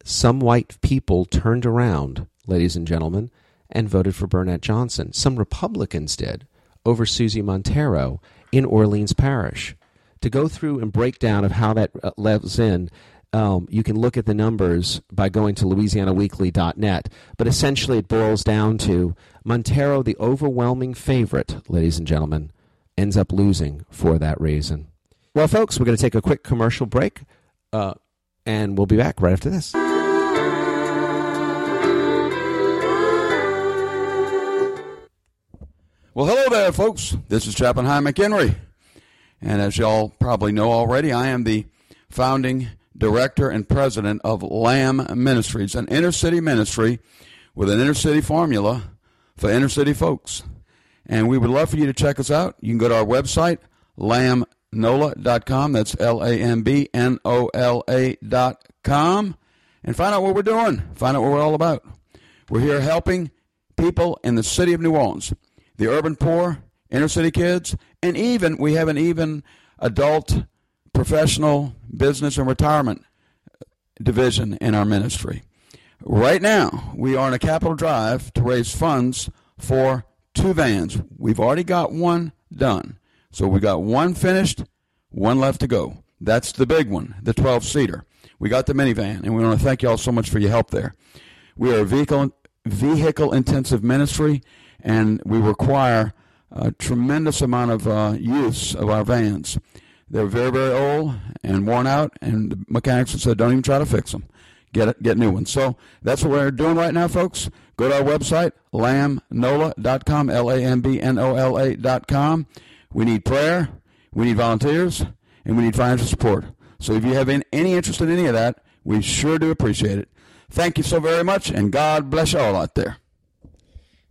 Some white people turned around, ladies and gentlemen, and voted for Bernette Johnson. Some Republicans did, over Susie Montero in Orleans Parish. To go through and break down of how that levels in, um, you can look at the numbers by going to Louisiana Weekly dot net, but essentially it boils down to Montero, the overwhelming favorite, ladies and gentlemen, ends up losing for that reason. Well, folks, we're going to take a quick commercial break, uh, and we'll be back right after this. Well, hello there, folks. This is Chaplain Hy McHenry. And as y'all probably know already, I am the founding director and president of Lamb Ministries, an inner-city ministry with an inner-city formula for inner-city folks. And we would love for you to check us out. You can go to our website, lamb nola dot com. That's L A M B N O L A dot com. And find out what we're doing. Find out what we're all about. We're here helping people in the city of New Orleans. The urban poor, inner-city kids, and even we have an even adult professional business and retirement division in our ministry. Right now, we are on a capital drive to raise funds for two vans. We've already got one done. So we got one finished, one left to go. That's the big one, the twelve-seater. We got the minivan, and we want to thank you all so much for your help there. We are a vehicle, vehicle-intensive ministry, and we require a tremendous amount of uh, use of our vans. They're very, very old and worn out, and the mechanics have said, don't even try to fix them. Get it, get new ones. So that's what we're doing right now, folks. Go to our website, lamb nola dot com, L A M B N O L A dot com. We need prayer, we need volunteers, and we need financial support. So if you have any interest in any of that, we sure do appreciate it. Thank you so very much, and God bless you all out there.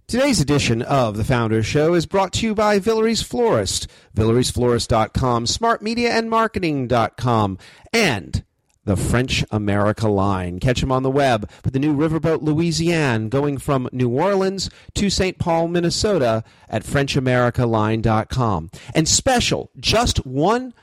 Today's edition of The Founders Show is brought to you by Villere's Florist, Villere's Florist dot com, Smart Media and Marketing dot com, and the French America Line. Catch them on the web for the new Riverboat Louisiana going from New Orleans to Saint Paul, Minnesota at French America Line dot com. And special, just one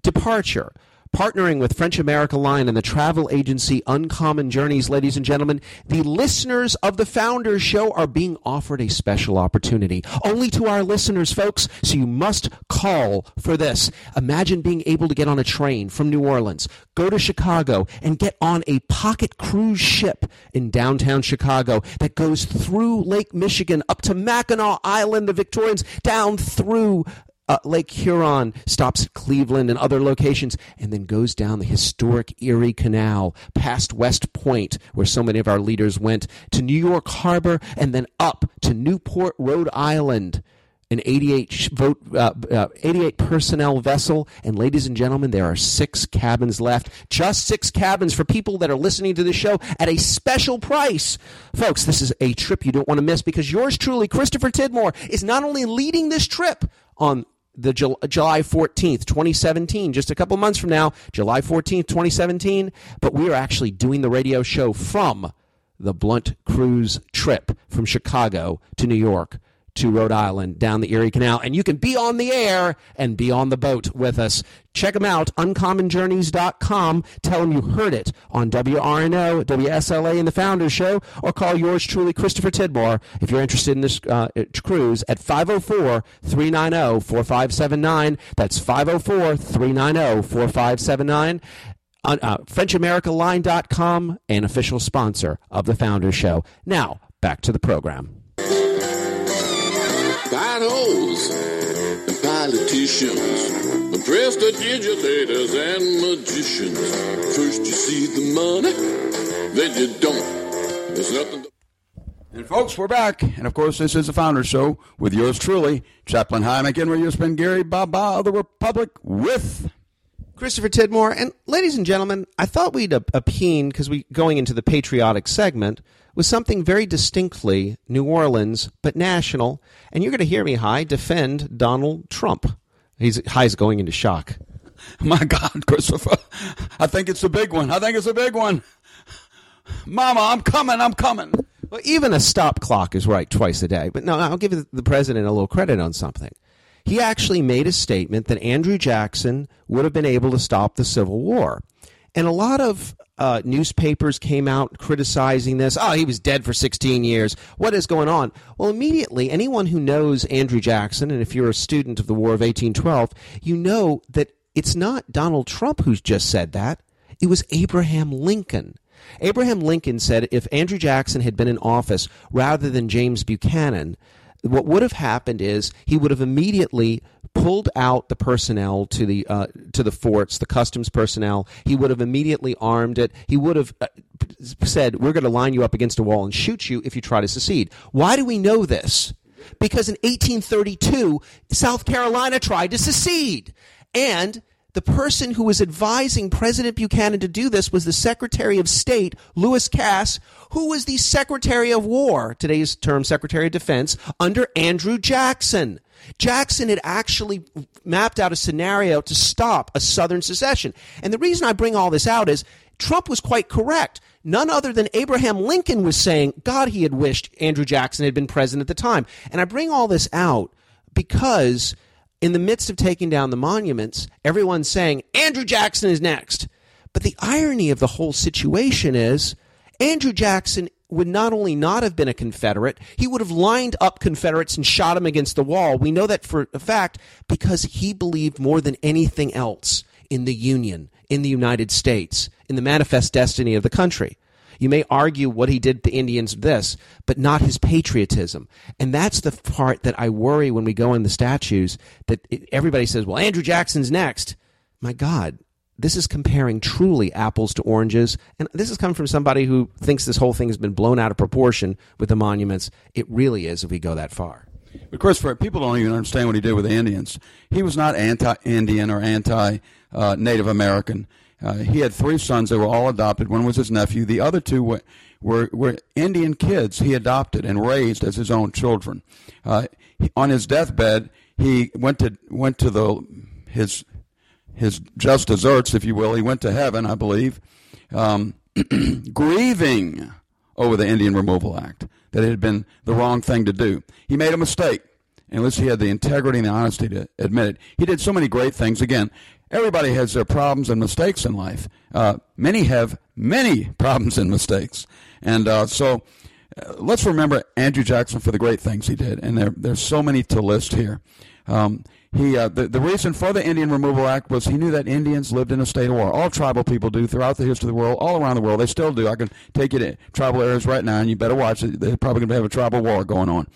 departure. Partnering with French America Line and the travel agency Uncommon Journeys, ladies and gentlemen, the listeners of The Founders Show are being offered a special opportunity. Only to our listeners, folks, so you must call for this. Imagine being able to get on a train from New Orleans, go to Chicago, and get on a pocket cruise ship in downtown Chicago that goes through Lake Michigan up to Mackinac Island, the Victorians, down through Uh, Lake Huron, stops at Cleveland and other locations, and then goes down the historic Erie Canal, past West Point, where so many of our leaders went, to New York Harbor, and then up to Newport, Rhode Island, an eighty-eight, vote, uh, uh, eighty-eight personnel vessel. And ladies and gentlemen, there are six cabins left, just six cabins for people that are listening to the show at a special price. Folks, this is a trip you don't want to miss because yours truly, Christopher Tidmore, is not only leading this trip on the July fourteenth, twenty seventeen, just a couple months from now, July fourteenth, twenty seventeen. But we are actually doing the radio show from the Blunt Cruise trip from Chicago to New York to Rhode Island down the Erie Canal. And you can be on the air and be on the boat with us. Check them out, uncommon journeys dot com. Tell them you heard it on W R N O, W S L A, and The Founders Show, or call yours truly, Christopher Tidmore, if you're interested in this uh, cruise, at five oh four, three nine oh, four five seven nine. That's five oh four, three nine oh, four five seven nine. Uh, French America Line dot com, an official sponsor of The Founders Show. Now, back to the program. God knows the politicians, the prestidigitators and magicians. First you see the money, then you don't. There's nothing to... And folks, we're back. And of course, this is The Founders Show with yours truly, Chaplain Hy McHenry. You've been Gary Baba of the Republic with Christopher Tidmore. And ladies and gentlemen, I thought we'd append, because we going into the patriotic segment, with something very distinctly New Orleans, but national. And you're going to hear me, Hy, defend Donald Trump. He's Hy's going into shock. My God, Christopher. I think it's a big one. I think it's a big one. Mama, I'm coming. I'm coming. Well, even a stop clock is right twice a day. But no, I'll give the president a little credit on something. He actually made a statement that Andrew Jackson would have been able to stop the Civil War. And a lot of uh, newspapers came out criticizing this. Oh, he was dead for sixteen years. What is going on? Well, immediately, anyone who knows Andrew Jackson, and if you're a student of the War of eighteen twelve, you know that it's not Donald Trump who's just said that. It was Abraham Lincoln. Abraham Lincoln said if Andrew Jackson had been in office rather than James Buchanan, what would have happened is he would have immediately pulled out the personnel to the uh, to the forts, the customs personnel. He would have immediately armed it. He would have said, we're going to line you up against a wall and shoot you if you try to secede. Why do we know this? Because in eighteen thirty-two, South Carolina tried to secede. And the person who was advising President Buchanan to do this was the Secretary of State, Lewis Cass, who was the Secretary of War, today's term Secretary of Defense, under Andrew Jackson. Jackson had actually mapped out a scenario to stop a Southern secession. And the reason I bring all this out is Trump was quite correct. None other than Abraham Lincoln was saying, God, he had wished Andrew Jackson had been president at the time. And I bring all this out because in the midst of taking down the monuments, everyone's saying, Andrew Jackson is next. But the irony of the whole situation is Andrew Jackson would not only not have been a Confederate, he would have lined up Confederates and shot them against the wall. We know that for a fact because he believed more than anything else in the Union, in the United States, in the manifest destiny of the country. You may argue what he did to Indians this, but not his patriotism. And that's the part that I worry when we go in the statues, that it, everybody says, well, Andrew Jackson's next. My God, this is comparing truly apples to oranges. And this has come from somebody who thinks this whole thing has been blown out of proportion with the monuments. It really is if we go that far. But Christopher, people don't even understand what he did with the Indians. He was not anti-Indian or anti-Native uh, American. Uh, he had three sons that were all adopted. One was his nephew. The other two were, were, were Indian kids he adopted and raised as his own children. Uh, he, on his deathbed, he went to went to the his his just deserts, if you will. He went to heaven, I believe, um, grieving over the Indian Removal Act, that it had been the wrong thing to do. He made a mistake, unless he had the integrity and the honesty to admit it. He did so many great things. Again, everybody has their problems and mistakes in life. Uh, many have many problems and mistakes. And uh, so uh, let's remember Andrew Jackson for the great things he did. And there, there's so many to list here. Um, he uh, the, the reason for the Indian Removal Act was he knew that Indians lived in a state of war. All tribal people do throughout the history of the world, all around the world. They still do. I can take you to tribal areas right now, and you better watch it. They're probably going to have a tribal war going on.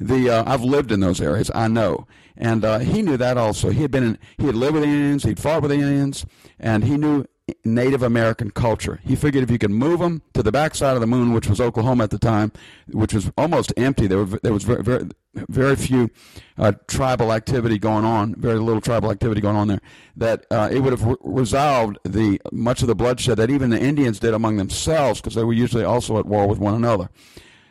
The uh, I've lived in those areas, I know, and uh, he knew that also. He had been, in, he had lived with the Indians, he'd fought with the Indians, and he knew Native American culture. He figured if you could move them to the backside of the moon, which was Oklahoma at the time, which was almost empty, there were, there was very very, very few uh, tribal activity going on, very little tribal activity going on there. That uh, it would have re- resolved the much of the bloodshed that even the Indians did among themselves, because they were usually also at war with one another.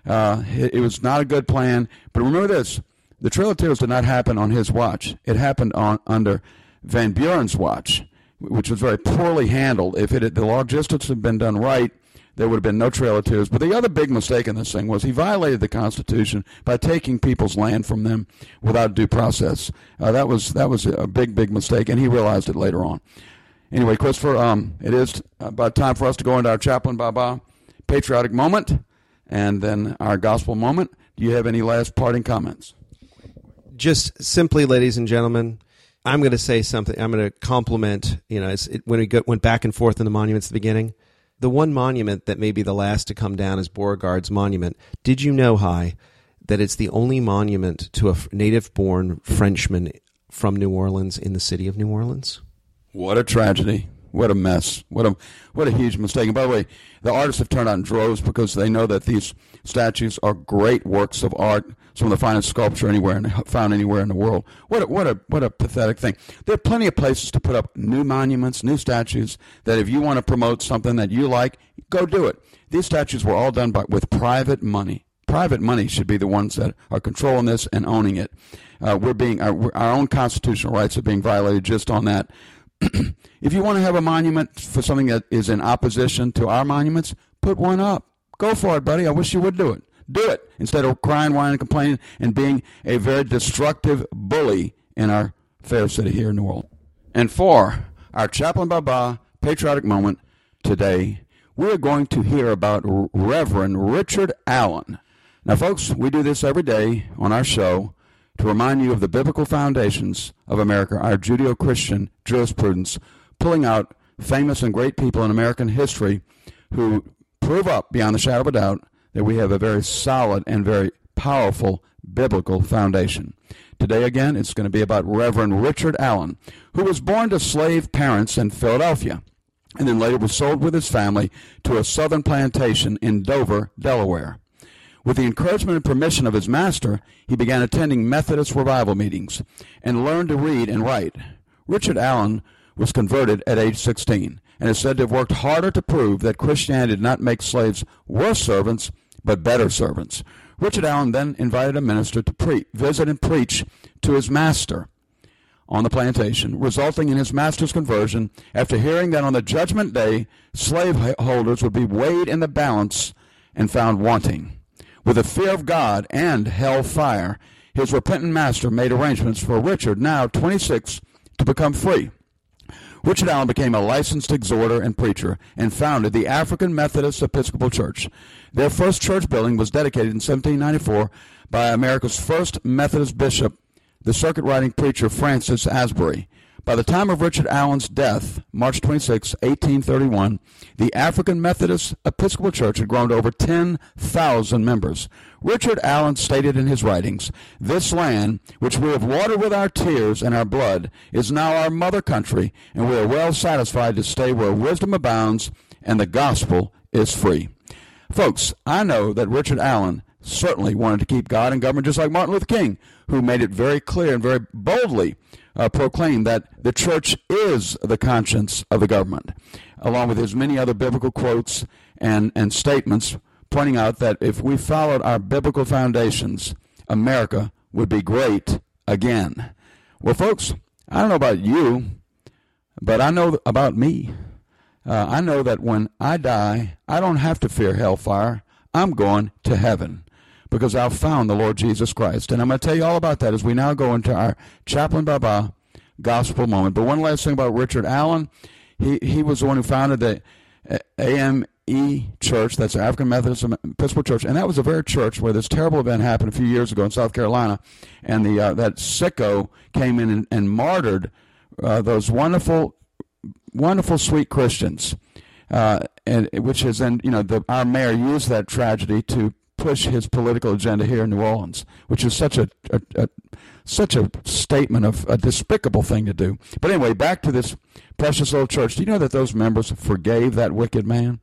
Uh, it, it was not a good plan, but remember this: the Trail of Tears did not happen on his watch. It happened on under Van Buren's watch, which was very poorly handled. If it had, the logistics had been done right, there would have been no Trail of Tears. But the other big mistake in this thing was he violated the Constitution by taking people's land from them without due process. Uh, that was that was a big, big mistake, and he realized it later on. Anyway, Christopher, um, it is about time for us to go into our Chaplain Baba patriotic moment. And then our gospel moment. Do you have any last parting comments? Just simply, ladies and gentlemen, I'm going to say something. I'm going to compliment, you know, it's, it, when we go, went back and forth in the monuments at the beginning, the one monument that may be the last to come down is Beauregard's monument. Did you know, Hy, that it's the only monument to a native-born Frenchman from New Orleans in the city of New Orleans? What a tragedy. What a mess. What a what a huge mistake. And by the way, the artists have turned out in droves because they know that these statues are great works of art, some of the finest sculpture anywhere and found anywhere in the world. What a, what a what a pathetic thing. There are plenty of places to put up new monuments, new statues, that if you want to promote something that you like, go do it. These statues were all done by with private money. Private money should be the ones that are controlling this and owning it. Uh, we're being our, our own constitutional rights are being violated just on that. If you want to have a monument for something that is in opposition to our monuments, put one up. Go for it, buddy. I wish you would do it. Do it instead of crying, whining, complaining, and being a very destructive bully in our fair city here in New Orleans. And for our Chaplain Baba patriotic moment today, we're going to hear about Reverend Richard Allen. Now, folks, we do this every day on our show to remind you of the biblical foundations of America, our Judeo-Christian jurisprudence, pulling out famous and great people in American history who prove up beyond the shadow of a doubt that we have a very solid and very powerful biblical foundation. Today, again, it's going to be about Reverend Richard Allen, who was born to slave parents in Philadelphia and then later was sold with his family to a southern plantation in Dover, Delaware. With the encouragement and permission of his master, he began attending Methodist revival meetings and learned to read and write. Richard Allen was converted at age sixteen and is said to have worked harder to prove that Christianity did not make slaves worse servants, but better servants. Richard Allen then invited a minister to pre- visit and preach to his master on the plantation, resulting in his master's conversion after hearing that on the judgment day, slaveholders would be weighed in the balance and found wanting. With the fear of God and hell fire, his repentant master made arrangements for Richard, now twenty-six, to become free. Richard Allen became a licensed exhorter and preacher and founded the African Methodist Episcopal Church. Their first church building was dedicated in seventeen ninety-four by America's first Methodist bishop, the circuit-riding preacher Francis Asbury. By the time of Richard Allen's death, March twenty-sixth, eighteen thirty-one, the African Methodist Episcopal Church had grown to over ten thousand members. Richard Allen stated in his writings, "This land, which we have watered with our tears and our blood, is now our mother country, and we are well satisfied to stay where wisdom abounds and the gospel is free." Folks, I know that Richard Allen certainly wanted to keep God in government, just like Martin Luther King, who made it very clear and very boldly Uh, proclaimed that the church is the conscience of the government, along with his many other biblical quotes and, and statements, pointing out that if we followed our biblical foundations, America would be great again. Well, folks, I don't know about you, but I know about me. Uh, I know that when I die, I don't have to fear hellfire. I'm going to heaven, because I've found the Lord Jesus Christ. And I'm going to tell you all about that as we now go into our Chaplain Baba gospel moment. But one last thing about Richard Allen. He he was the one who founded the A M E Church, that's the African Methodist Episcopal Church, and that was the very church where this terrible event happened a few years ago in South Carolina, and the uh, that sicko came in and, and martyred uh, those wonderful, wonderful, sweet Christians, uh, and which is, and you know, the, our mayor used that tragedy to push his political agenda here in New Orleans, which is such a, a, a such a statement of a despicable thing to do. But anyway, back to this precious little church. Do you know that those members forgave that wicked man?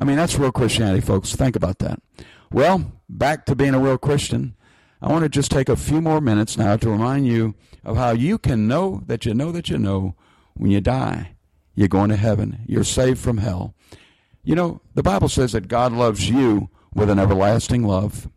I mean, that's real Christianity, folks. Think about that. Well, back to being a real Christian. I want to just take a few more minutes now to remind you of how you can know that you know that you know when you die, you're going to heaven. You're saved from hell. You know, the Bible says that God loves you with an everlasting love.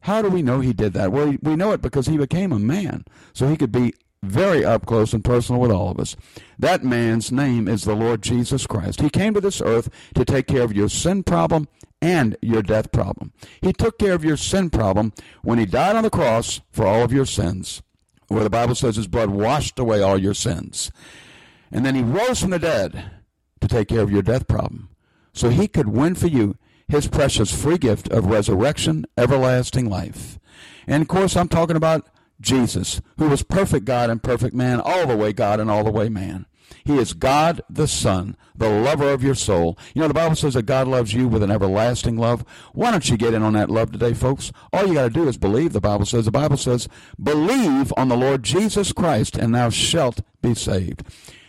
How do we know he did that? Well, we know it because he became a man, so he could be very up close and personal with all of us. That man's name is the Lord Jesus Christ. He came to this earth to take care of your sin problem and your death problem. He took care of your sin problem when he died on the cross for all of your sins, where the Bible says his blood washed away all your sins. And then he rose from the dead to take care of your death problem, so he could win for you his precious free gift of resurrection, everlasting life. And, of course, I'm talking about Jesus, who was perfect God and perfect man, all the way God and all the way man. He is God the Son, the lover of your soul. You know, the Bible says that God loves you with an everlasting love. Why don't you get in on that love today, folks? All you got to do is believe, the Bible says. The Bible says, believe on the Lord Jesus Christ, and thou shalt be saved.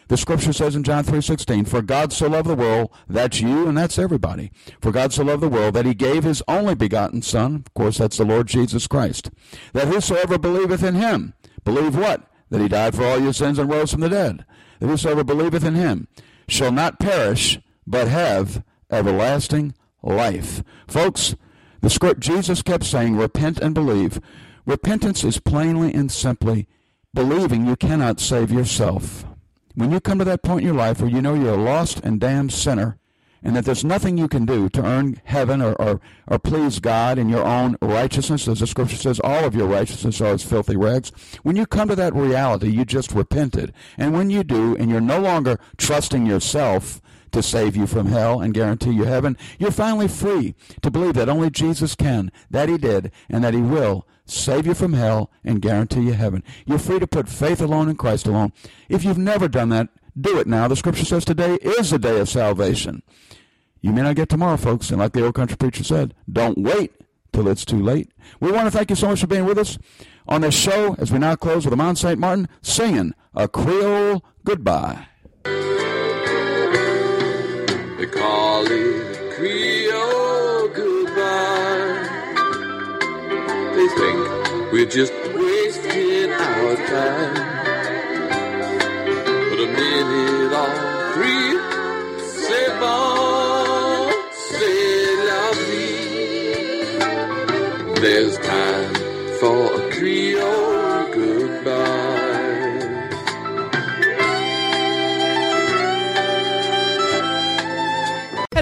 The scripture says in John three sixteen, for God so loved the world, that's you and that's everybody. For God so loved the world that he gave his only begotten Son, of course that's the Lord Jesus Christ, that whosoever believeth in him, believe what? That he died for all your sins and rose from the dead. That whosoever believeth in him shall not perish, but have everlasting life. Folks, the script Jesus kept saying, repent and believe. Repentance is plainly and simply believing you cannot save yourself. When you come to that point in your life where you know you're a lost and damned sinner and that there's nothing you can do to earn heaven or, or, or please God in your own righteousness, as the Scripture says, all of your righteousness are as filthy rags. When you come to that reality, you just repented. And when you do, and you're no longer trusting yourself to save you from hell and guarantee you heaven, you're finally free to believe that only Jesus can, that he did, and that he will save you from hell and guarantee you heaven. You're free to put faith alone in Christ alone. If you've never done that, do it now. The Scripture says today is the day of salvation. You may not get tomorrow, folks, and like the old country preacher said, don't wait till it's too late. We want to thank you so much for being with us on this show as we now close with Amon Saint Martin singing a Creole goodbye. They call it a Creole goodbye. They think we're just wasting our time. But a minute on three, c'est bon, c'est la vie. There's time for a Creole goodbye.